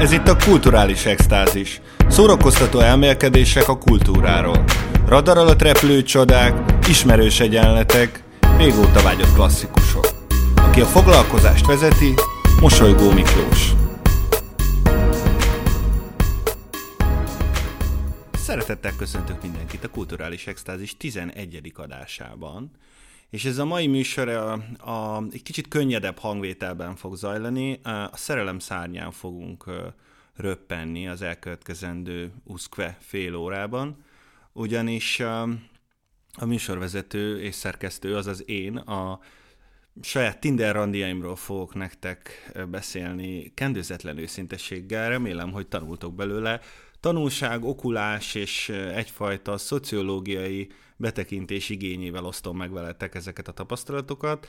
Ez itt a Kulturális Eksztázis. Szórakoztató elmélkedések a kultúráról. Radar alatt repülő csodák, ismerős egyenletek, régóta vágyott klasszikusok. Aki a foglalkozást vezeti, Mosolygó Miklós. Szeretettel köszöntök mindenkit a Kulturális Eksztázis 11. adásában. És ez a mai műsor egy kicsit könnyedebb hangvételben fog zajlani. A szerelem szárnyán fogunk röppenni az elkövetkezendő uszkve fél órában, ugyanis a műsorvezető és szerkesztő, azaz én, a saját Tinder randiaimról fogok nektek beszélni kendőzetlen őszintességgel. Remélem, hogy tanultok belőle. Tanulság, okulás és egyfajta szociológiai betekintés igényével osztom meg veletek ezeket a tapasztalatokat,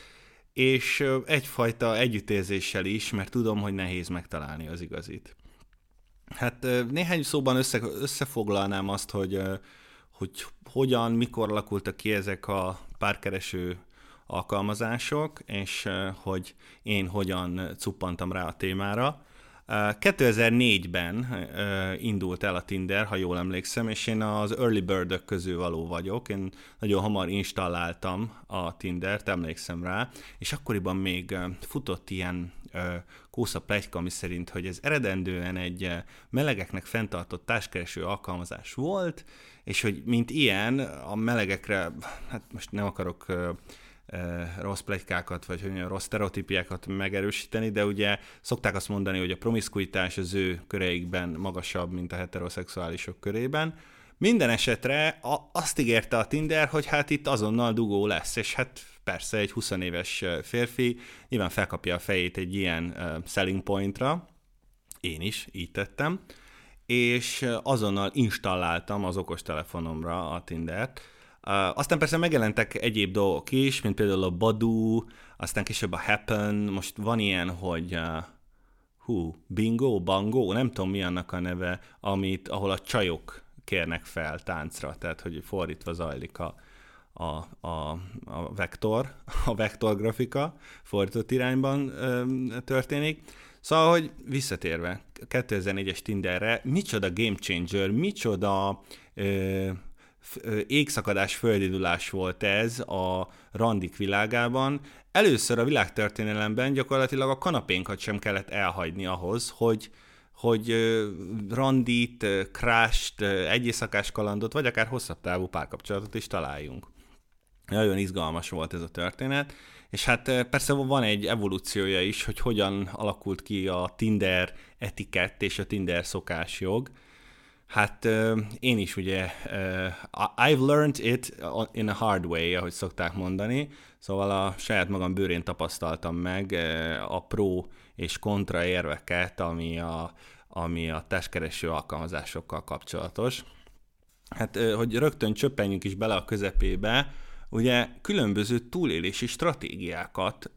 és egyfajta együttérzéssel is, mert tudom, hogy nehéz megtalálni az igazit. Hát néhány szóban összefoglalnám azt, hogy hogyan, mikor alakultak ki ezek a párkereső alkalmazások, és hogy én hogyan cuppantam rá a témára. 2004-ben indult el a Tinder, ha jól emlékszem, és én az early bird-ök közül való vagyok. Én nagyon hamar installáltam a Tindert, emlékszem rá, és akkoriban még futott ilyen kószaplegyka, ami szerint, hogy ez eredendően egy melegeknek fenntartott társkereső alkalmazás volt, és hogy mint ilyen a melegekre, hát most nem akarok rossz pletykákat, vagy hogy rossz sztereotípiákat megerősíteni, de ugye szokták azt mondani, hogy a promiszkuitás az ő köreikben magasabb, mint a heteroszexuálisok körében. Minden esetre azt ígérte a Tinder, hogy hát itt azonnal dugó lesz, és hát persze egy 20 éves férfi nyilván felkapja a fejét egy ilyen selling pointra, én is így tettem, és azonnal installáltam az okostelefonomra a Tindert. Aztán persze megjelentek egyéb dolgok is, mint például a Badoo, aztán később a Happn, most van ilyen, hogy bingo, bango, nem tudom mi annak a neve, ahol a csajok kérnek fel táncra, tehát hogy fordítva zajlik a vektor, a vektorgrafika fordított irányban történik. Szóval, hogy visszatérve 2004-es Tinderre, micsoda game changer, micsoda égszakadás, földindulás volt ez a randik világában. Először a világtörténelemben gyakorlatilag a kanapénkat sem kellett elhagyni ahhoz, hogy randit, krást, egy éjszakás kalandot, vagy akár hosszabb távú párkapcsolatot is találjunk. Nagyon izgalmas volt ez a történet, és hát persze van egy evolúciója is, hogy hogyan alakult ki a Tinder etikett és a Tinder szokásjog. Hát én is ugye, I've learned it in a hard way, ahogy szokták mondani, szóval a saját magam bőrén tapasztaltam meg a pro és kontra érveket, ami a testkereső alkalmazásokkal kapcsolatos. Hát, hogy rögtön csöppenjünk is bele a közepébe, ugye különböző túlélési stratégiákat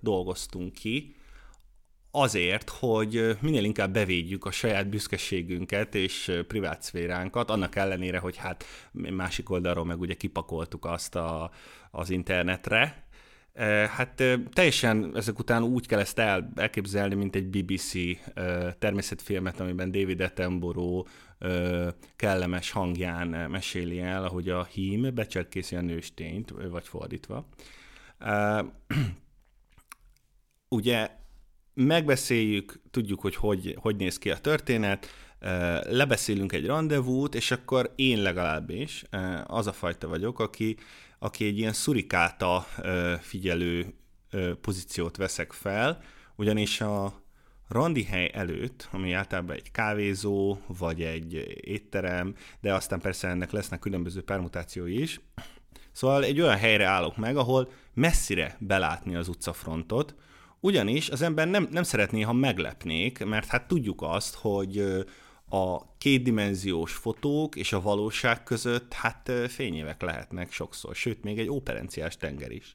dolgoztunk ki, azért, hogy minél inkább bevédjük a saját büszkeségünket és privát szféránkat, annak ellenére, hogy hát másik oldalról meg ugye kipakoltuk azt az internetre. Hát teljesen ezek után úgy kell ezt elképzelni, mint egy BBC természetfilmet, amiben David Attenborough kellemes hangján meséli el, ahogy a hím becserkészi a nőstényt, vagy fordítva. Ugye megbeszéljük, tudjuk, hogy néz ki a történet, lebeszélünk egy rendezvút, és akkor én legalábbis az a fajta vagyok, aki egy ilyen szurikáta figyelő pozíciót veszek fel, ugyanis a randihely előtt, ami általában egy kávézó, vagy egy étterem, de aztán persze ennek lesznek különböző permutációi is, szóval egy olyan helyre állok meg, ahol messzire belátni az utcafrontot, ugyanis az ember nem szeretné, ha meglepnék, mert hát tudjuk azt, hogy a kétdimenziós fotók és a valóság között hát fényévek lehetnek sokszor, sőt, még egy óperenciás tenger is.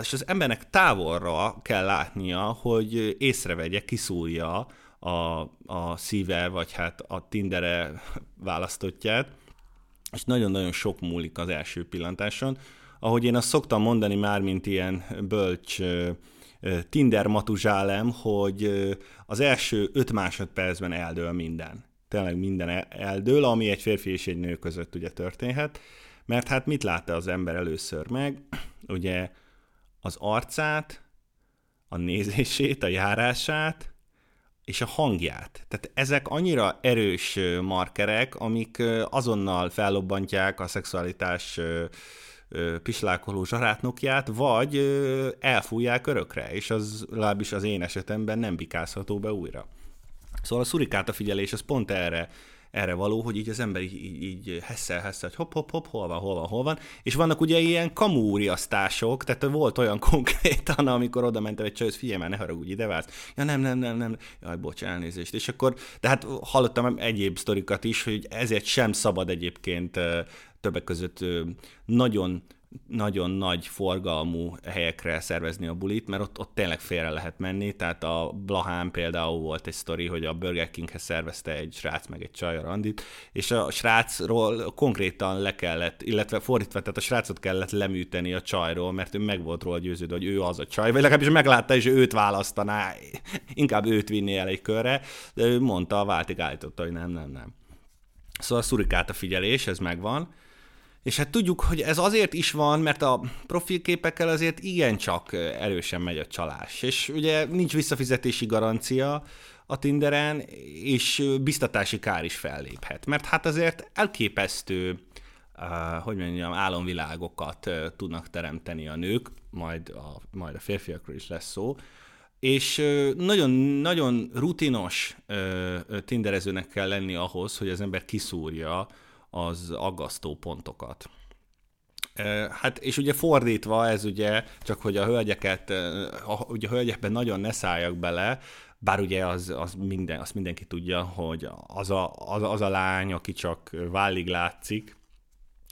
És az embernek távolra kell látnia, hogy észrevegye, kiszúrja a szíve, vagy hát a Tindere választottját, és nagyon-nagyon sok múlik az első pillantáson. Ahogy én azt szoktam mondani már, mint ilyen bölcs Tinder matuzsálem, hogy az első 5 másodpercben eldől minden. Tényleg minden eldől, ami egy férfi és egy nő között ugye történhet. Mert hát mit látta az ember először meg? Ugye az arcát, a nézését, a járását és a hangját. Tehát ezek annyira erős markerek, amik azonnal fellobbantják a szexualitás pislákoló zsarátnokját, vagy elfújják örökre, és az legalábbis az én esetemben nem bikázható be újra. Szóval a szurikáta figyelés az pont erre való, hogy így az ember így hesszel, hogy hopp, hol van, és vannak ugye ilyen kamúriasztások, tehát volt olyan konkrétan, amikor oda mentem egy csajhoz, figyelj már, ne haragudj, ide válsz. Ja nem, jaj, bocs, elnézést. És akkor, de hát hallottam egyéb sztorikat is, hogy ezért sem szabad egyébként többek között nagyon nagy forgalmú helyekre szervezni a bulit, mert ott tényleg félre lehet menni, tehát a Blahán például volt egy sztori, hogy a Burger Kinghez szervezte egy srác meg egy csaj a randit, és a srácról konkrétan le kellett, illetve fordítva, tehát a srácot kellett leműteni a csajról, mert ő meg volt róla győződve, hogy ő az a csaj, vagy legalábbis meglátta, és őt választaná, inkább őt vinné el egy körre, de ő mondta, a váltig állította, hogy nem. Szóval szurikált a figyelés, ez megvan. És hát tudjuk, hogy ez azért is van, mert a profilképekkel azért igencsak erősen megy a csalás. És ugye nincs visszafizetési garancia a Tinderen, és biztatási kár is felléphet. Mert hát azért elképesztő, álomvilágokat tudnak teremteni a nők, majd a férfiakról is lesz szó, és nagyon-nagyon rutinos tinderezőnek kell lenni ahhoz, hogy az ember kiszúrja az aggasztó pontokat. Hát, és ugye fordítva ez ugye, csak hogy a hölgyekben nagyon ne szálljak bele, bár ugye azt mindenki tudja, hogy az a lány, aki csak válig látszik,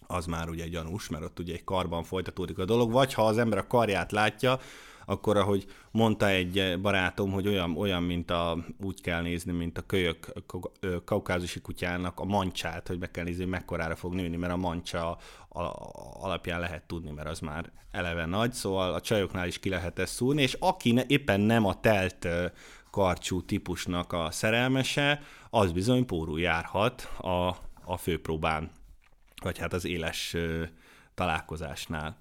az már ugye gyanús, mert ott ugye egy karban folytatódik a dolog, vagy ha az ember a karját látja, akkor ahogy mondta egy barátom, hogy olyan úgy kell nézni, mint a kölyök kaukázusi kutyának a mancsát, hogy meg kell nézni, hogy mekkorára fog nőni, mert a mancsa alapján lehet tudni, mert az már eleve nagy, szóval a csajoknál is ki lehet ezt szúrni, és aki éppen nem a telt karcsú típusnak a szerelmese, az bizony pórul járhat a főpróbán, vagy hát az éles találkozásnál.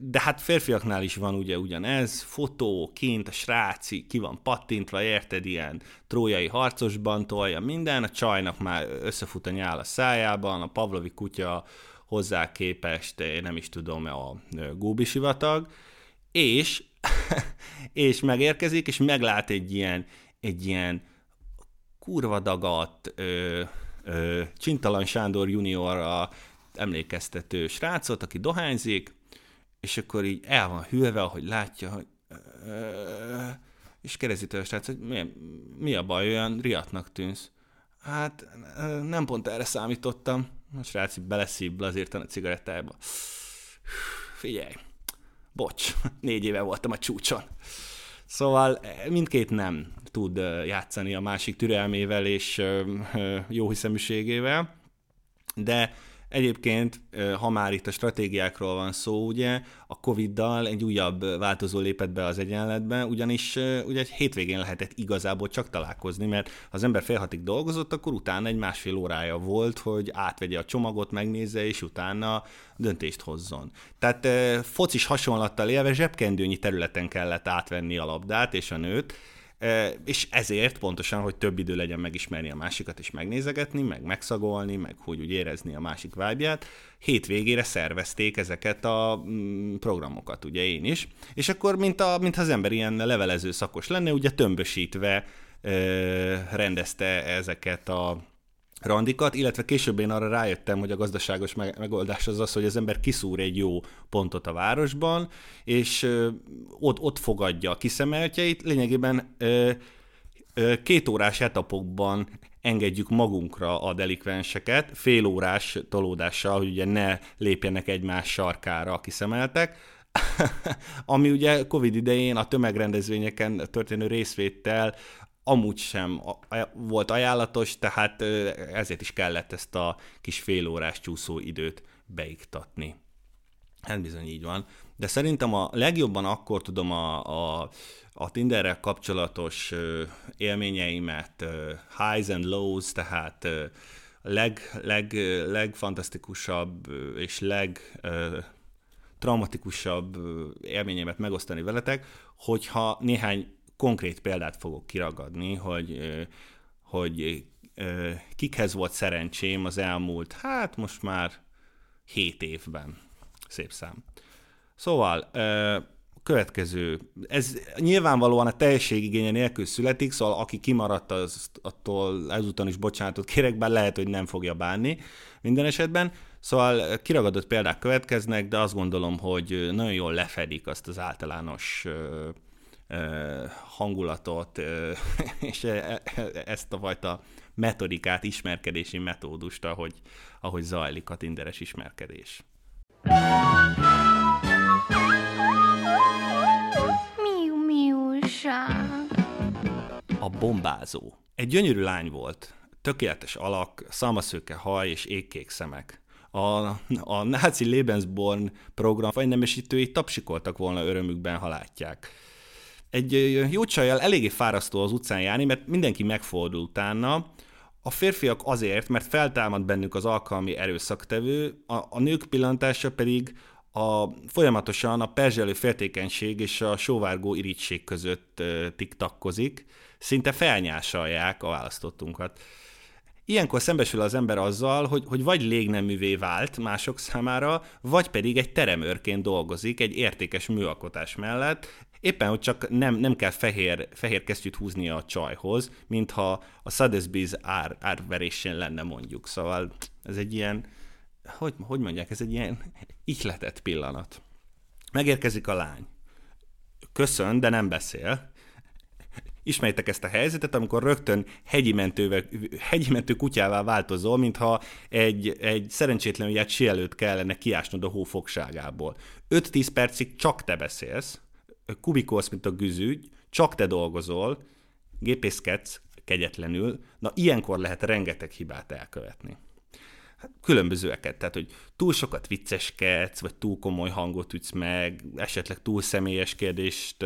De hát férfiaknál is van ugye ugyanez, fotó, kint, a sráci, ki van pattintva, érted, ilyen trójai harcosban tolja minden, a csajnak már összefut a nyál a szájában, a pavlovi kutya hozzá képest, én nem is tudom, a góbisivatag, és megérkezik, és meglát egy ilyen kurva dagadt Csintalan Sándor juniorra emlékeztető srácot, aki dohányzik, és akkor így el van hűlve, ahogy látja, hogy és kérdezi tőle a srác, hogy mi a baj, olyan riadtnak tűnsz. Hát nem pont erre számítottam. A srác így beleszív lazírtan a cigarettájába. Figyelj, bocs, 4 éve voltam a csúcson. Szóval mindkét nem tud játszani a másik türelmével és jóhiszeműségével, de egyébként, ha már itt a stratégiákról van szó, ugye, a Covid-dal egy újabb változó lépett be az egyenletbe, ugyanis ugye egy hétvégén lehetett igazából csak találkozni, mert ha az ember 5:30-ig dolgozott, akkor utána egy 1,5 órája volt, hogy átvegye a csomagot, megnézze, és utána döntést hozzon. Tehát focis hasonlattal élve zsebkendőnyi területen kellett átvenni a labdát és a nőt, és ezért pontosan, hogy több idő legyen megismerni a másikat, és megnézegetni, meg megszagolni, meg hogy úgy érezni a másik vibe-ját, hétvégére szervezték ezeket a programokat, ugye én is, és akkor mintha az ember ilyen levelező szakos lenne, ugye tömbösítve rendezte ezeket a randikat, illetve később én arra rájöttem, hogy a gazdaságos megoldás az, hogy az ember kiszúr egy jó pontot a városban, és ott fogadja a kiszemeltjeit. Lényegében 2 órás etapokban engedjük magunkra a delikvenseket, félórás tolódással, hogy ugye ne lépjenek egymás sarkára a kiszemeltek, ami ugye Covid idején a tömegrendezvényeken történő részvétel amúgy sem volt ajánlatos, tehát ezért is kellett ezt a kis félórás csúszó időt beiktatni. Hát bizony így van. De szerintem a legjobban akkor tudom a Tinderrel kapcsolatos élményeimet, highs and lows, tehát legfantasztikusabb és legtraumatikusabb élményeimet megosztani veletek, hogyha néhány konkrét példát fogok kiragadni, hogy kikhez volt szerencsém az elmúlt, hát most már 7 évben. Szép szám. Szóval, következő. Ez nyilvánvalóan a teljességigénye nélkül születik, szóval aki kimaradt, az attól ezután is bocsánatot kérek, bár lehet, hogy nem fogja bánni minden esetben. Szóval kiragadott példák következnek, de azt gondolom, hogy nagyon jól lefedik azt az általános hangulatot, és ezt a fajta metodikát, ismerkedési metódust, ahogy zajlik a tinderes ismerkedés. A bombázó. Egy gyönyörű lány volt. Tökéletes alak, szalmaszőke haj és égkék szemek. A náci Lebensborn program fajnemesítői tapsikoltak volna örömükben, ha látják. Egy jó csajjal eléggé fárasztó az utcán járni, mert mindenki megfordul utána. A férfiak azért, mert feltámad bennük az alkalmi erőszaktevő, a nők pillantása pedig folyamatosan a perzselő féltékenység és a sóvárgó irigység között tiktakkozik, szinte felnyásalják a választottunkat. Ilyenkor szembesül az ember azzal, hogy vagy légneművé vált mások számára, vagy pedig egy teremőrként dolgozik egy értékes műalkotás mellett, éppen hogy csak nem kell fehér kesztyűt húznia a csajhoz, mintha a Sotheby's árverésén lenne mondjuk. Szóval ez egy ilyen, hogy mondják, ez egy ilyen ihletett pillanat. Megérkezik a lány. Köszön, de nem beszél. Ismerjétek ezt a helyzetet, amikor rögtön hegyimentő kutyává változol, mintha egy szerencsétlen ügyet sielőt kellene kiásnod a hó fogságából. 5-10 percig csak te beszélsz, kubikolsz, mint a güzügy, csak te dolgozol, gépészkedsz kegyetlenül. Na, ilyenkor lehet rengeteg hibát elkövetni. Különbözőeket, tehát, hogy túl sokat vicceskedsz, vagy túl komoly hangot ütsz meg, esetleg túl személyes kérdést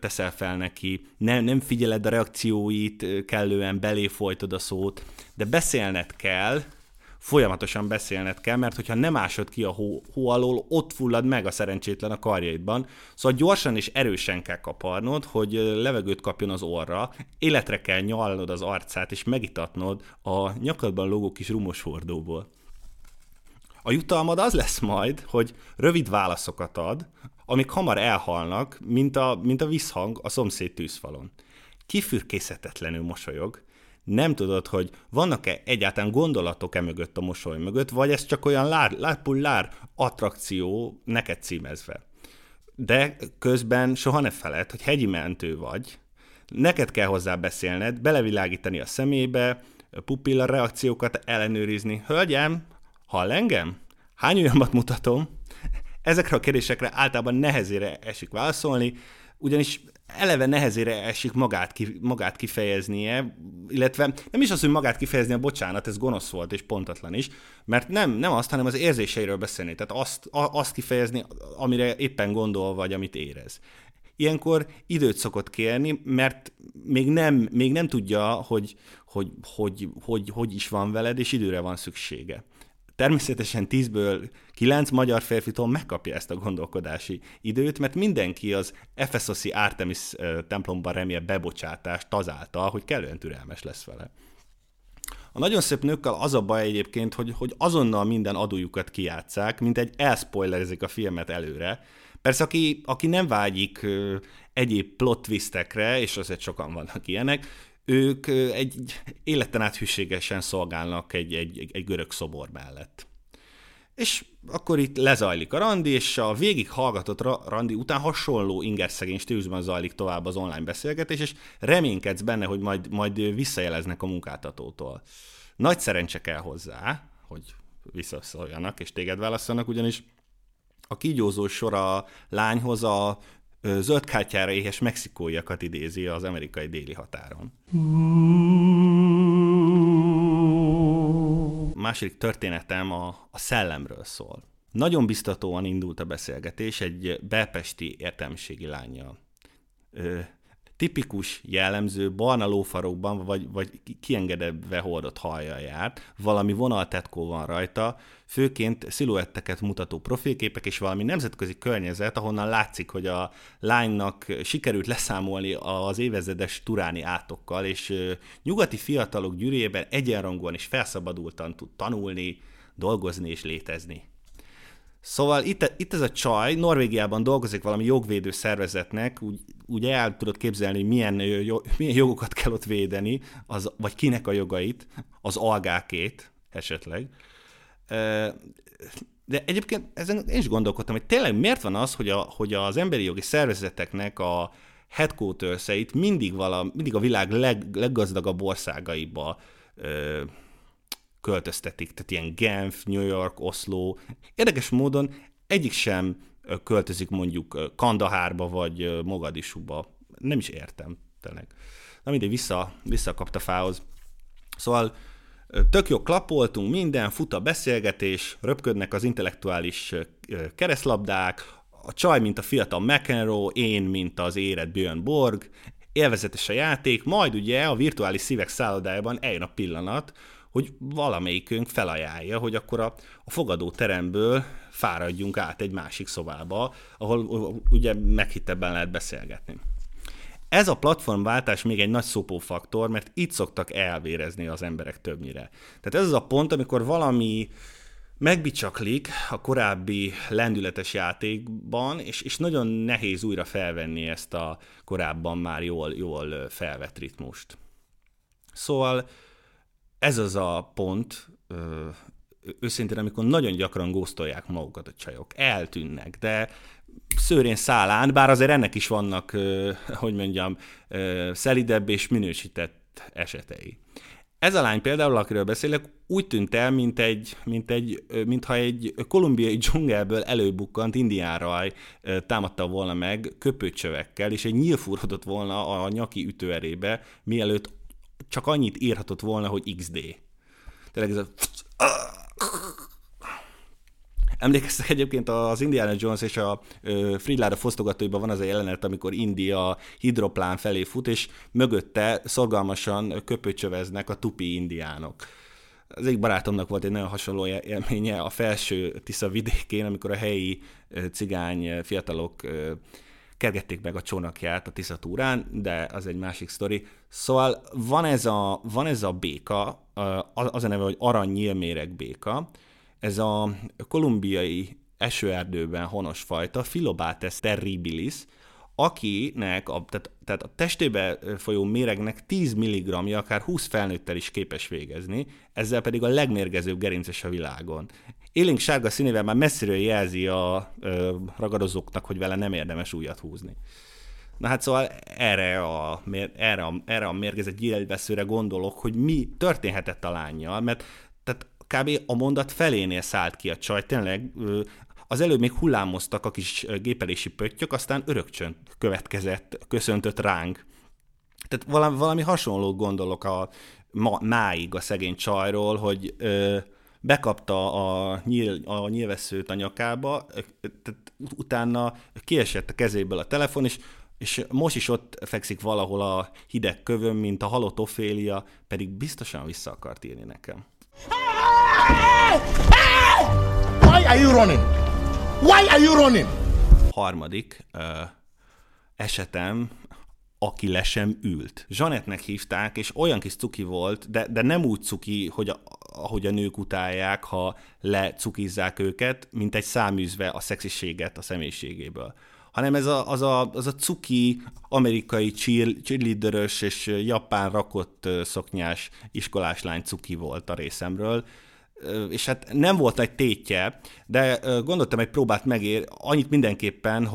teszel fel neki, nem figyeled a reakcióit, kellően belé folytod a szót, de beszélned kell, folyamatosan beszélned kell, mert hogyha nem ásod ki a hó alól, ott fullad meg a szerencsétlen a karjaidban. Szóval gyorsan és erősen kell kaparnod, hogy levegőt kapjon az orra, életre kell nyalnod az arcát, és megitatnod a nyakadban lógó kis rumos hordóból. A jutalmad az lesz majd, hogy rövid válaszokat ad, amik hamar elhalnak, mint a visszhang a szomszéd tűzfalon. Kifürkészhetetlenül mosolyog. Nem tudod, hogy vannak-e egyáltalán gondolatok emögött a mosoly mögött, vagy ez csak olyan lár attrakció neked címezve. De közben soha ne feledd, hogy hegyimentő vagy, neked kell hozzá beszélned, belevilágítani a szemébe, pupilla reakciókat ellenőrizni. Hölgyem, hall engem? Hány ujjamat mutatom? Ezekre a kérdésekre általában nehezére esik válaszolni, ugyanis eleve nehezére esik magát kifejeznie, illetve nem is az, hogy magát kifejezni, bocsánat, ez gonosz volt és pontatlan is, mert nem azt, hanem az érzéseiről beszélni, tehát azt kifejezni, amire éppen gondol, vagy amit érez. Ilyenkor időt szokott kérni, mert még nem tudja, hogy is van veled, és időre van szüksége. Természetesen 10-ből 9 magyar férfitől megkapja ezt a gondolkodási időt, mert mindenki az efeszoszi Artemis templomban remél bebocsátást azáltal, hogy kellően türelmes lesz vele. A nagyon szép nőkkel az a baj egyébként, hogy azonnal minden adójukat kijátszák, mint egy elspoilerezik a filmet előre. Persze, aki nem vágyik egyéb plot twistekre, és azért sokan vannak ilyenek, ők egy életen át hűségesen szolgálnak egy görög szobor mellett. És akkor itt lezajlik a randi, és a végig hallgatott randi után hasonló ingerszegény stílusban zajlik tovább az online beszélgetés, és reménykedsz benne, hogy majd visszajeleznek a munkáltatótól. Nagy szerencse kell hozzá, hogy visszaszóljanak és téged válaszolnak, ugyanis a kígyózó sor a lányhoz a zöldkártyára éhes mexikóiakat idézi az amerikai déli határon. A második történetem a szellemről szól. Nagyon biztatóan indult a beszélgetés egy belpesti értelmiségi lánnyal. Tipikus jellemző barna lófarokban vagy kiengedve hordott hajjal járt, valami vonaltetkó van rajta, főként sziluetteket mutató profilképek és valami nemzetközi környezet, ahonnan látszik, hogy a lánynak sikerült leszámolni az évezredes turáni átokkal, és nyugati fiatalok gyűrűjében egyenrangúan és felszabadultan tud tanulni, dolgozni és létezni. Szóval itt ez a csaj Norvégiában dolgozik valami jogvédő szervezetnek, úgy el tudod képzelni, hogy milyen jogokat kell ott védeni, vagy kinek a jogait, az algákét esetleg. De egyébként ezen én is gondolkodtam, hogy tényleg miért van az, hogy az emberi jogi szervezeteknek a headquarters-eit mindig a világ leggazdagabb országaiba költöztetik, tehát ilyen Genf, New York, Oslo. Érdekes módon egyik sem költözik mondjuk Kandahárba vagy Mogadisúba. Nem is értem, tényleg. Na mindegy, visszakapt a fához. Szóval tök jó klapoltunk, minden, fut a beszélgetés, röpködnek az intellektuális keresztlabdák, a csaj, mint a fiatal McEnroe, én, mint az érett Björn Borg, élvezetes a játék, majd ugye a virtuális szívek szállodájában eljön a pillanat, hogy valamelyikünk felajánlja, hogy akkor a fogadóteremből fáradjunk át egy másik szobába, ahol ugye meghittebben lehet beszélgetni. Ez a platformváltás még egy nagy szopófaktor, mert itt szoktak elvérezni az emberek többnyire. Tehát ez az a pont, amikor valami megbicsaklik a korábbi lendületes játékban, és nagyon nehéz újra felvenni ezt a korábban már jól felvett ritmust. Szóval ez az a pont, őszintén, amikor nagyon gyakran góztolják magukat a csajok, eltűnnek, de szőrén szálán, bár azért ennek is vannak, szelidebb és minősített esetei. Ez a lány például, akiről beszélek, úgy tűnt el, mintha egy kolumbiai dzsungelből előbukkant indián raj támadta volna meg köpőcsövekkel, és egy nyíl fúródott volna a nyaki ütőerébe, mielőtt csak annyit írhatott volna, hogy XD. Tényleg ez a... Emlékeztek egyébként az Indiana Jones és a Fridláda fosztogatóiban van az a jelenet, amikor India hidroplán felé fut, és mögötte szorgalmasan köpöcsöveznek a tupi indiánok. Az egyik barátomnak volt egy nagyon hasonló élménye a felső Tisza vidékén, amikor a helyi cigány fiatalok kergették meg a csónakját a Tisza túrán, de az egy másik sztori. Szóval van ez a béka, az a neve, hogy aranynyílméreg béka, ez a kolumbiai esőerdőben honos fajta, Philobates terribilis, akinek tehát a testébe folyó méregnek 10 mg-ja akár 20 felnőttel is képes végezni, ezzel pedig a legmérgezőbb gerinces a világon. Élénk sárga színével már messziről jelzi a ragadozóknak, hogy vele nem érdemes újat húzni. Na hát szóval erre a mérgezett gyilveszőre gondolok, hogy mi történhetett a lánnyal, mert tehát kb. A mondat felénél szállt ki a csaj, tényleg az előbb még hullámoztak a kis gépelési pöttyök, aztán örök csönd következett, köszöntött ránk. Tehát valami hasonló gondolok máig a szegény csajról, hogy bekapta a nyílveszőt a nyakába, tehát utána kiesett a kezéből a telefon, és most is ott fekszik valahol a hideg kövön, mint a halott Ofilia, pedig biztosan vissza akart írni nekem. Why are you running? Why are you running? Harmadik esetem, aki le sem ült. Zsanetnek hívták, és olyan kis cuki volt, de nem úgy cuki, hogy ahogy a nők utálják, ha lecukizzák őket, mint egy száműzve a szexiséget a személyiségéből. Hanem ez az a cuki, amerikai cheerleaderös és japán rakott szoknyás iskolás lány cuki volt a részemről, és hát nem volt nagy tétje, de gondoltam, egy próbát megér, annyit mindenképpen,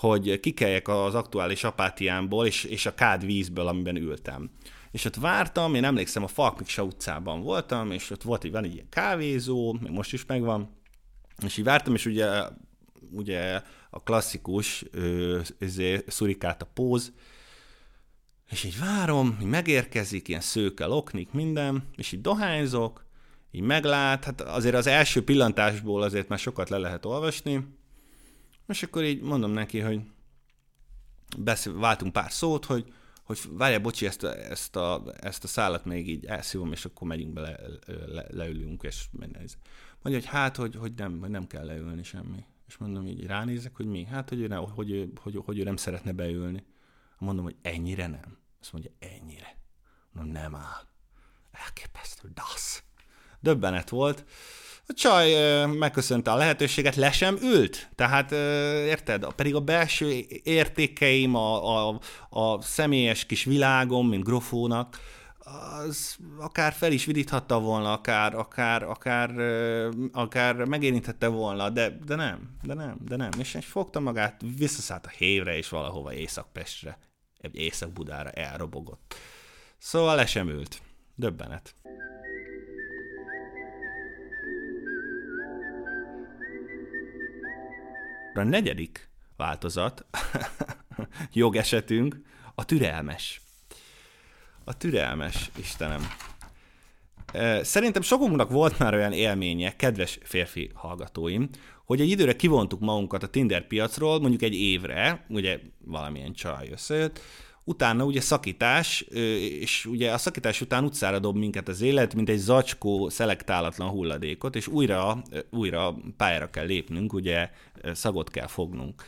hogy kikeljek az aktuális apátiámból és a kád vízből, amiben ültem. És ott vártam, én emlékszem, a Falk Miksa utcában voltam, és ott volt egy ilyen kávézó, még most is megvan, és így vártam, és ugye a klasszikus szurikát a póz, és így várom, megérkezik, ilyen szőke, loknik, minden, és így dohányzok, így meglát, hát azért az első pillantásból azért már sokat le lehet olvasni, és akkor így mondom neki, hogy váltunk pár szót, hogy várjál, bocsi, ezt a szállat még így elszívom, és akkor megyünk bele, leülünk, és mondja, hogy hát, hogy nem kell leülni semmi. És mondom, így ránézek, hogy mi? Hát, hogy ő nem szeretne beülni. Mondom, hogy ennyire nem. Azt mondja, ennyire. Mondom, nem áll. Elképesztő, dasz. Döbbenet volt. A csaj megköszönte a lehetőséget, le sem ült. Tehát, érted? Pedig a belső értékeim, a személyes kis világom, mint grofónak, az akár fel is vidíthatta volna, akár megérinthette volna, de nem. És fogta magát, visszaszállt a hévre, és valahova Észak-Pestre, egy Észak-Budára elrobogott. Szóval le sem ült. Döbbenet. A negyedik változat, jogesetünk, a türelmes. A türelmes, Istenem. Szerintem sokunknak volt már olyan élménye, kedves férfi hallgatóim, hogy egy időre kivontuk magunkat a Tinder piacról, mondjuk egy évre, ugye valamilyen csaj összejött, utána ugye szakítás, és ugye a szakítás után utcára dob minket az élet, mint egy zacskó szelektálatlan hulladékot, és újra pályára kell lépnünk, ugye szagot kell fognunk.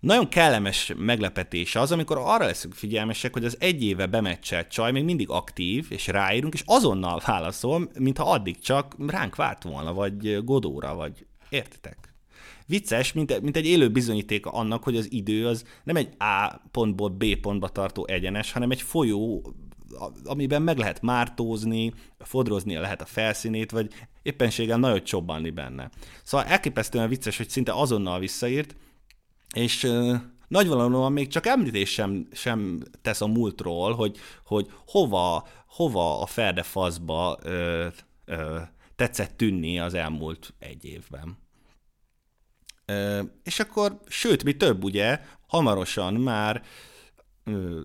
Nagyon kellemes meglepetése az, amikor arra leszünk figyelmesek, hogy az egy éve bemeccselt csaj még mindig aktív, és ráírunk, és azonnal válaszol, mintha addig csak ránk várt volna, vagy godóra, vagy értitek? Vicces, mint egy élő bizonyítéka annak, hogy az idő az nem egy A pontból B pontba tartó egyenes, hanem egy folyó, amiben meg lehet mártózni, fodrozni lehet a felszínét, vagy éppenséggel nagyon csobbanni benne. Szóval elképesztően vicces, hogy szinte azonnal visszaírt, és nagyvalóan még csak említés sem tesz a múltról, hogy hova a ferde faszba tetszett tűnni az elmúlt egy évben. És akkor, sőt, mi több, ugye, hamarosan már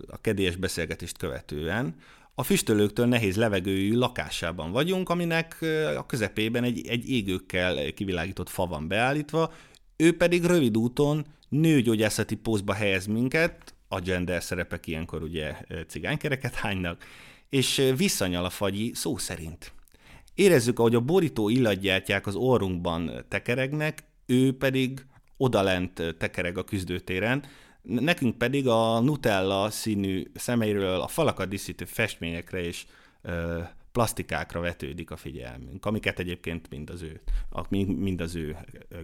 a kedélyes beszélgetést követően a füstölőktől nehéz levegőjű lakásában vagyunk, aminek a közepében egy égőkkel kivilágított fa van beállítva, ő pedig rövid úton nőgyógyászati pózba helyez minket, a gender szerepek ilyenkor ugye cigánykereket hánynak, és visszanyal a fagyi szó szerint. Érezzük, ahogy a borító illatgyertyák az orrunkban tekeregnek, ő pedig odalent tekereg a küzdőtéren, nekünk pedig a Nutella színű szemeiről a falakat díszítő festményekre és plastikákra vetődik a figyelmünk, amiket egyébként mind az ő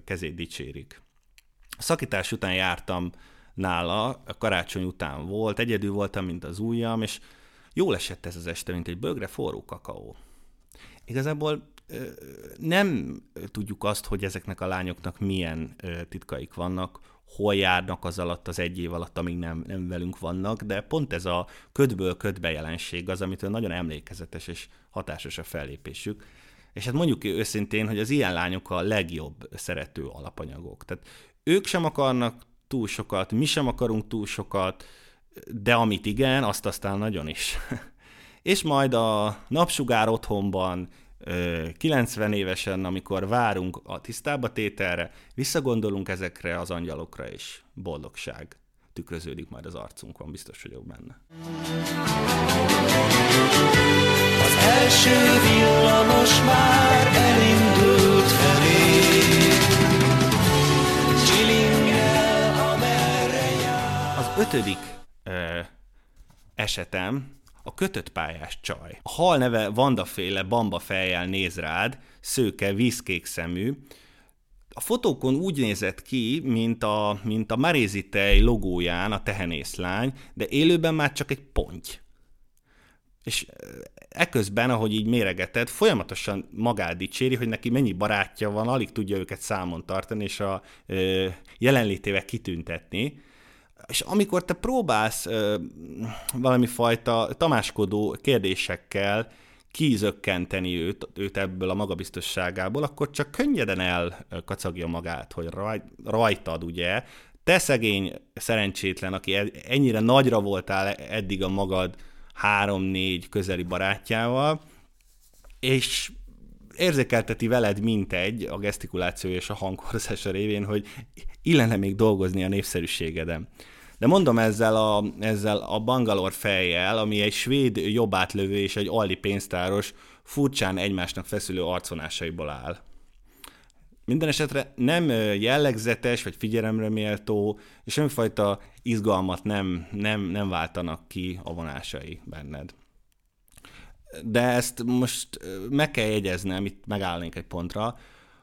kezét dicsérik. A szakítás után jártam nála, a karácsony után volt, egyedül voltam, mint az ujjam, és jól esett ez az este, mint egy bögre forró kakaó. Igazából nem tudjuk azt, hogy ezeknek a lányoknak milyen titkaik vannak, hol járnak az alatt, az egy év alatt, amíg nem velünk vannak, de pont ez a ködből ködbe jelenség az, amitől nagyon emlékezetes és hatásos a fellépésük. És hát mondjuk őszintén, hogy az ilyen lányok a legjobb szerető alapanyagok. Tehát ők sem akarnak túl sokat, mi sem akarunk túl sokat, de amit igen, azt aztán nagyon is. És majd a napsugár otthonban, 90 évesen, amikor várunk a tisztába tételre, visszagondolunk ezekre az angyalokra, és boldogság tükröződik majd az arcunkon, biztos vagyok benne. Az első villamos már elindult felé, csilingel, amerre jár. Az ötödik esetem a kötött pályás csaj. A hal neve Vandaféle bamba fejjel néz rád, szőke, vízkék szemű. A fotókon úgy nézett ki, mint a Marézi tej logóján a tehenészlány, de élőben már csak egy ponty. És eközben, ahogy így méregetett, folyamatosan magát dicséri, hogy neki mennyi barátja van, alig tudja őket számon tartani, és a jelenlétével kitüntetni. És amikor te próbálsz valami fajta tamáskodó kérdésekkel kizökkenteni őt ebből a magabiztosságából, akkor csak könnyeden elkacagja magát, hogy rajtad, ugye, te szegény szerencsétlen, aki ennyire nagyra voltál eddig a magad 3-4 közeli barátjával, és érzékelteti veled mintegy a gesztikuláció és a hanghorzása révén, hogy illene még dolgozni a népszerűségeden. De mondom, ezzel a Bangalore fejjel, ami egy svéd jobbátlövő és egy alli pénztáros furcsán egymásnak feszülő arcvonásaiból áll. Minden esetre nem jellegzetes, vagy figyelemre méltó, és semmifajta izgalmat nem váltanak ki a vonásai benned. De ezt most meg kell jegyeznem, itt megállnénk egy pontra,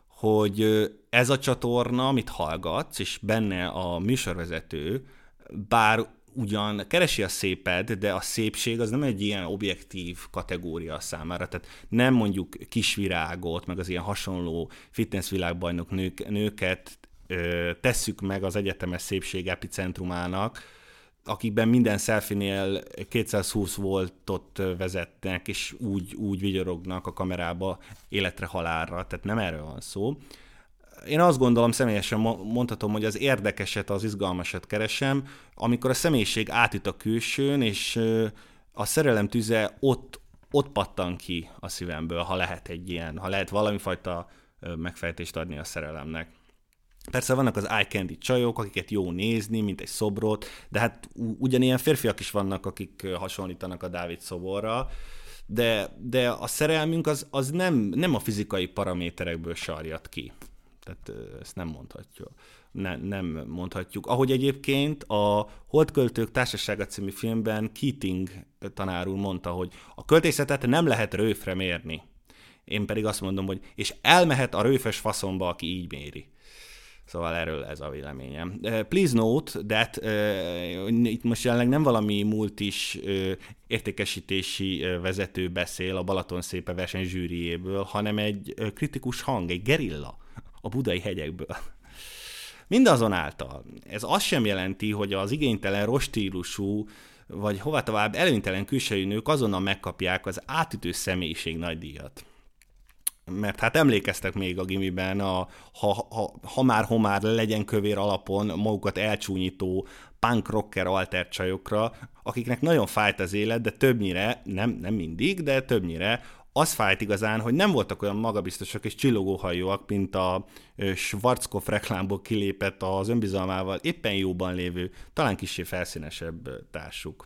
hogy ez a csatorna, amit hallgatsz, és benne a műsorvezető, bár ugyan keresi a szépet, de a szépség az nem egy ilyen objektív kategória számára, tehát nem mondjuk Kisvirágot, meg az ilyen hasonló fitnessvilágbajnok nőket tesszük meg az egyetemes szépség epicentrumának, akikben minden selfie-nél 220 voltot vezetnek, és úgy vigyorognak a kamerába életre-halálra, tehát nem erről van szó. Én azt gondolom, személyesen mondhatom, hogy az érdekeset, az izgalmasat keresem, amikor a személyiség átüt a külsőn, és a szerelem tüze ott pattan ki a szívemből, ha lehet valamifajta megfejtést adni a szerelemnek. Persze vannak az eye candy csajok, akiket jó nézni, mint egy szobrot, de hát ugyanilyen férfiak is vannak, akik hasonlítanak a Dávid szoborra, de a szerelmünk az nem a fizikai paraméterekből sarjad ki. Tehát ezt nem mondhatjuk. Nem mondhatjuk. Ahogy egyébként a Holdköltők Társasága című filmben Keating tanár úr mondta, hogy a költészetet nem lehet rőfre mérni. Én pedig azt mondom, hogy és elmehet a rőfös faszomba, aki így méri. Szóval erről ez a véleményem. Please note that itt most jelenleg nem valami multis értékesítési vezető beszél a Balatonszépe verseny zsűriéből, hanem egy kritikus hang, egy gerilla a budai hegyekből. Mindazonáltal ez azt sem jelenti, hogy az igénytelen, rosstílusú, vagy hová tovább előnytelen külsejű nők azonnal megkapják az átütő személyiség nagy díjat. Mert hát emlékeztek még a gimiben, ha már homár legyen kövér alapon magukat elcsúnyító punk rocker alter csajokra, akiknek nagyon fájt az élet, de többnyire, nem mindig, de többnyire az fájt igazán, hogy nem voltak olyan magabiztosak és csillogóhajóak, mint a Schwarzkopf reklámból kilépett az önbizalmával éppen jóban lévő, talán kissé felszínesebb társuk.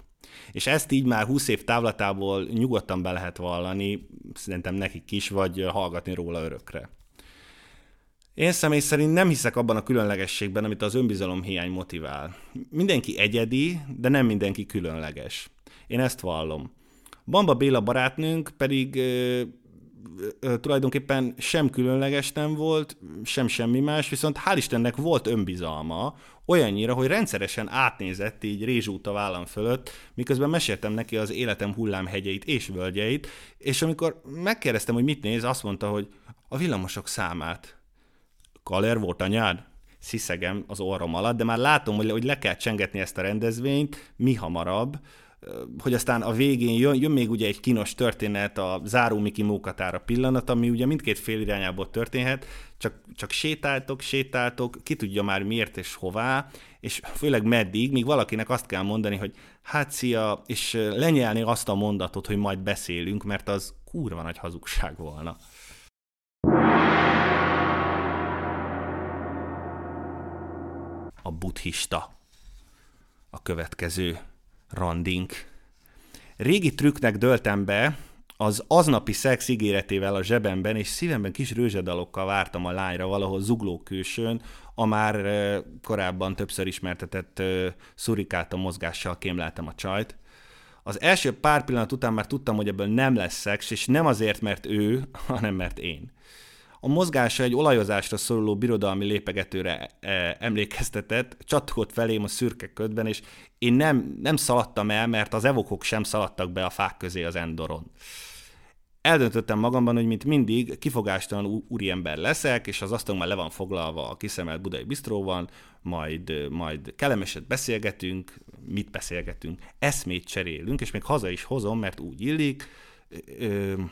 És ezt így már 20 év távlatából nyugodtan be lehet vallani, szerintem nekik is, vagy hallgatni róla örökre. Én személy szerint nem hiszek abban a különlegességben, amit az önbizalomhiány motivál. Mindenki egyedi, de nem mindenki különleges. Én ezt vallom. Bamba Béla barátnőnk pedig tulajdonképpen sem különleges nem volt, sem semmi más, viszont hál' Istennek volt önbizalma, olyannyira, hogy rendszeresen átnézett így Rézsút a vállam fölött, miközben meséltem neki az életem hullámhegyeit és völgyeit, és amikor megkérdeztem, hogy mit néz, azt mondta, hogy a villamosok számát. Kaller volt anyád? Sziszegem az orrom alatt, de már látom, hogy le kell csengetni ezt a rendezvényt, mi hamarabb, hogy aztán a végén jön még ugye egy kínos történet, a záró Miki Mókatára pillanat, ami ugye mindkét fél irányából történhet, csak sétáltok, ki tudja már miért és hová, és főleg meddig, míg valakinek azt kell mondani, hogy hát szia, és lenyelni azt a mondatot, hogy majd beszélünk, mert az kurva nagy hazugság volna. A buddhista a következő randink. Régi trükknek döltem be, az aznapi szex ígéretével a zsebemben és szívemben kis rőzsedalokkal vártam a lányra valahol Zugló külsőn, a már korábban többször ismertetett szurikáta mozgással kémleltem a csajt. Az első pár pillanat után már tudtam, hogy ebből nem lesz szex, és nem azért, mert ő, hanem mert én. A mozgása egy olajozásra szoruló birodalmi lépegetőre emlékeztetett, csatogott felém a szürke ködben, és én nem szaladtam el, mert az evokok sem szaladtak be a fák közé az Endoron. Eldöntöttem magamban, hogy mint mindig kifogástalan úriember leszek, és az asztalon már le van foglalva a kiszemelt budai bisztróban, majd kellemeset beszélgetünk, mit beszélgetünk, eszmét cserélünk, és még haza is hozom, mert úgy illik.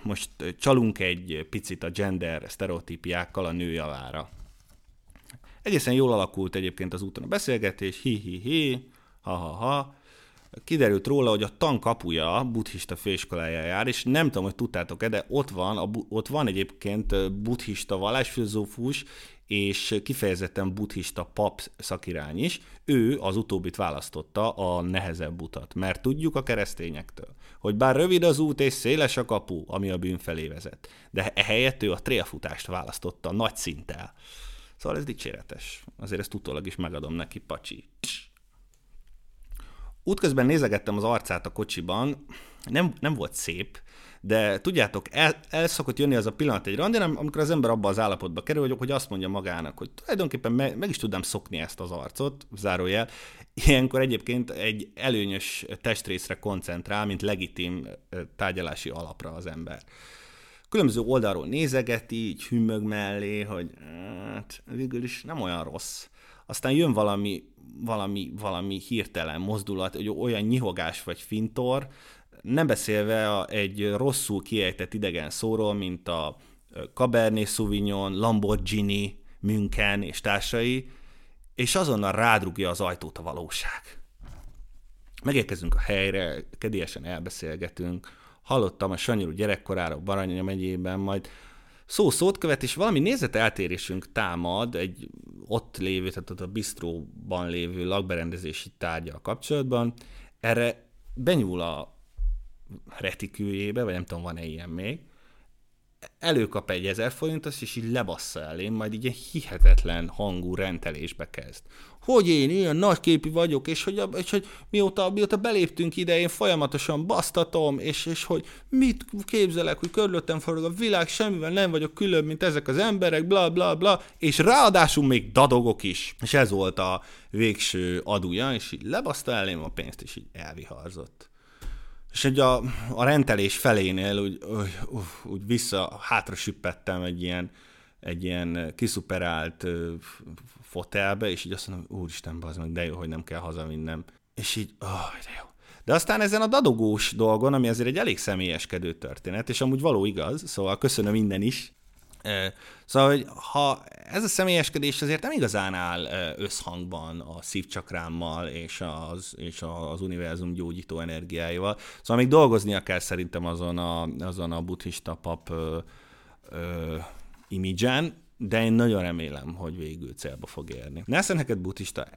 Most csalunk egy picit a gender sztereotípiákkal a nő javára. Egészen jól alakult egyébként az úton a beszélgetés, hi-hi-hi, ha-ha-ha. kiderült róla, hogy a tankapuja buddhista főiskoláján jár, és nem tudom, hogy tudtátok-e, de ott van egyébként buddhista vallásfilozófus, és kifejezetten buddhista pap szakirány is, ő az utóbbit választotta, a nehezebb utat, mert tudjuk a keresztényektől, hogy bár rövid az út és széles a kapu, ami a bűn felé vezet, de ehelyett ő a trailfutást választotta nagy szinttel. Szóval ez dicséretes. Azért ezt utólag is megadom neki, pacsi. Útközben nézegettem az arcát a kocsiban, nem volt szép, de tudjátok, el szokott jönni az a pillanat egy randin, amikor az ember abba az állapotba kerül, hogy azt mondja magának, hogy tulajdonképpen meg is tudnám szokni ezt az arcot, zárójel. Ilyenkor egyébként egy előnyös testrészre koncentrál, mint legitim tárgyalási alapra az ember. Különböző oldalról nézegeti, így hümmög mellé, hogy hát, végül is nem olyan rossz. Aztán jön valami hirtelen mozdulat, hogy olyan nyihogás vagy fintor, nem beszélve egy rosszul kiejtett idegen szóról, mint a Cabernet Sauvignon, Lamborghini, München és társai, és azonnal rádrugja az ajtót a valóság. Megérkezünk a helyre, kedélyesen elbeszélgetünk, hallottam a sanyarú gyerekkorára Baranya megyében, majd szót követ, és valami nézeteltérésünk támad egy ott lévő, tehát ott a bistróban lévő lakberendezési tárgyal kapcsolatban. Erre benyúl a retiküljébe, vagy nem tudom, van-e ilyen még, előkap egy 1000 forintot, és így lebassza elém, majd így egy hihetetlen hangú rentelésbe kezd. Hogy én ilyen nagyképű vagyok, és hogy mióta beléptünk ide, én folyamatosan basztatom, és hogy mit képzelek, hogy körülöttem forog a világ, semmivel nem vagyok különb, mint ezek az emberek, bla bla bla, és ráadásul még dadogok is. És ez volt a végső adúja, és így lebaszta elém a pénzt, és így elviharzott. És hogy a rendelés felénél úgy vissza, hátra süppettem egy ilyen kiszuperált fotelbe, és így azt mondom, úristen, bazd meg, de jó, hogy nem kell hazavinnem. És így, de jó. De aztán ezen a dadogós dolgon, ami azért egy elég személyeskedő történet, és amúgy való igaz, szóval köszönöm innen is. Szóval, hogy ha ez a személyeskedés azért nem igazán áll összhangban a szívcsakrámmal és az univerzum gyógyító energiáival, szóval még dolgoznia kell szerintem azon a buddhista pap imidzsán, de én nagyon remélem, hogy végül célba fog érni. Nesszen neked buddhista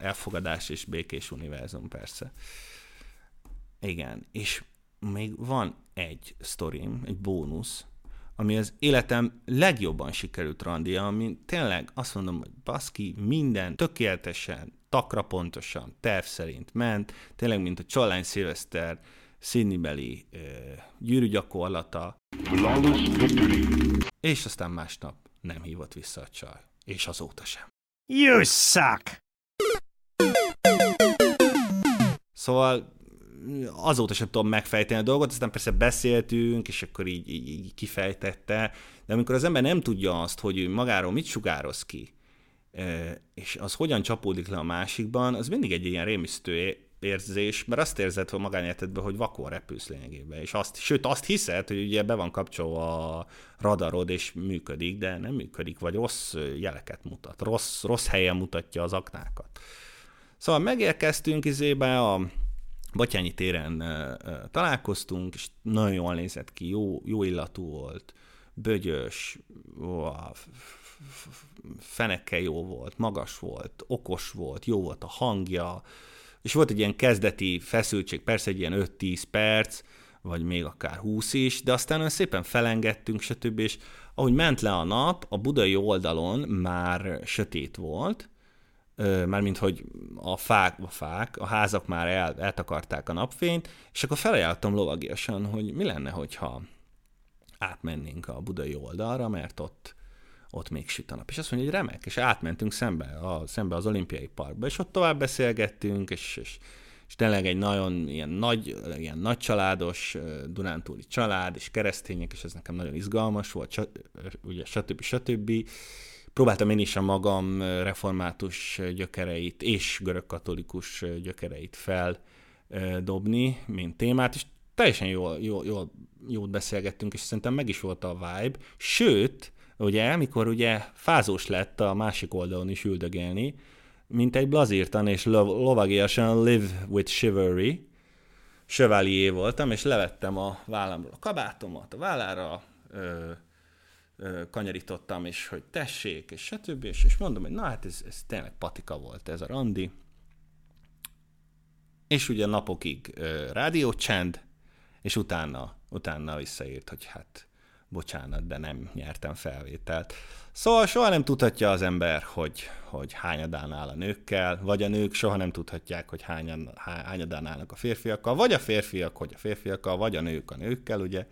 elfogadás és békés univerzum, persze. Igen, és még van egy sztorim, egy bónusz, ami az életem legjobban sikerült randia, ami tényleg azt mondom, hogy baszki, minden tökéletesen, takra pontosan, terv szerint ment, tényleg mint a Csallány Szeveszter színibeli gyűrűgyakorlata. És aztán másnap nem hívott vissza a csaj, és azóta sem. You suck! Szóval azóta sem tudom megfejteni a dolgot, aztán persze beszéltünk, és akkor így kifejtette, de amikor az ember nem tudja azt, hogy magáról mit sugároz ki, és az hogyan csapódik le a másikban, az mindig egy ilyen rémisztő érzés, mert azt érzed a magánéletedben, hogy vakon repülsz lényegében, és azt hiszed, hogy ugye be van kapcsolva a radarod, és működik, de nem működik, vagy rossz jeleket mutat, rossz helyen mutatja az aknákat. Szóval megérkeztünk izébe, a Botyányi téren találkoztunk, és nagyon jól nézett ki, jó illatú volt, bögyös, feneke jó volt, magas volt, okos volt, jó volt a hangja, és volt egy ilyen kezdeti feszültség, persze egy ilyen 5-10 perc, vagy még akár 20 is, de aztán szépen felengedtünk, stb. És ahogy ment le a nap, a budai oldalon már sötét volt, mármint, hogy a házak már eltakarták a napfényt, és akkor felajánlottam lovagiasan, hogy mi lenne, hogyha átmennénk a budai oldalra, mert ott még süt a nap. És azt mondja, hogy remek, és átmentünk szembe az olimpiai parkba, és ott tovább beszélgettünk, és tényleg egy nagyon ilyen nagy családos dunántúli család, és keresztények, és ez nekem nagyon izgalmas volt, ugye, stb. Próbáltam én is a magam református gyökereit és görögkatolikus gyökereit feldobni, mint témát, és teljesen jót beszélgettünk, és szerintem meg is volt a vibe. Sőt, ugye, amikor fázós lett a másik oldalon is üldögélni, mint egy blazírtan és lovagiasan live with chivalry, chevalier voltam, és levettem a vállamról a kabátomat, a vállára kanyarítottam, és hogy tessék, és stb. És mondom, hogy na hát ez tényleg patika volt ez a randi. És ugye napokig rádiócsend, és utána visszaírt, hogy hát bocsánat, de nem nyertem felvételt. Szóval soha nem tudhatja az ember, hogy hányadán áll a nőkkel, vagy a nők soha nem tudhatják, hogy hányadán állnak a férfiakkal, vagy a férfiak, hogy a férfiakkal, vagy a nők a nőkkel, ugye.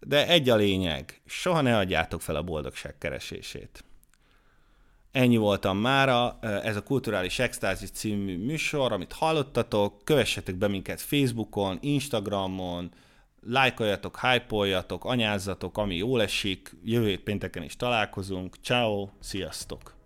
De egy a lényeg, soha ne adjátok fel a boldogság keresését. Ennyi voltam mára, ez a Kulturális Eksztázis című műsor, amit hallottatok, kövessetek be minket Facebookon, Instagramon, lájkoljatok, hype-oljatok, anyázzatok, ami jól esik, jövő hét pénteken is találkozunk, ciao, sziasztok!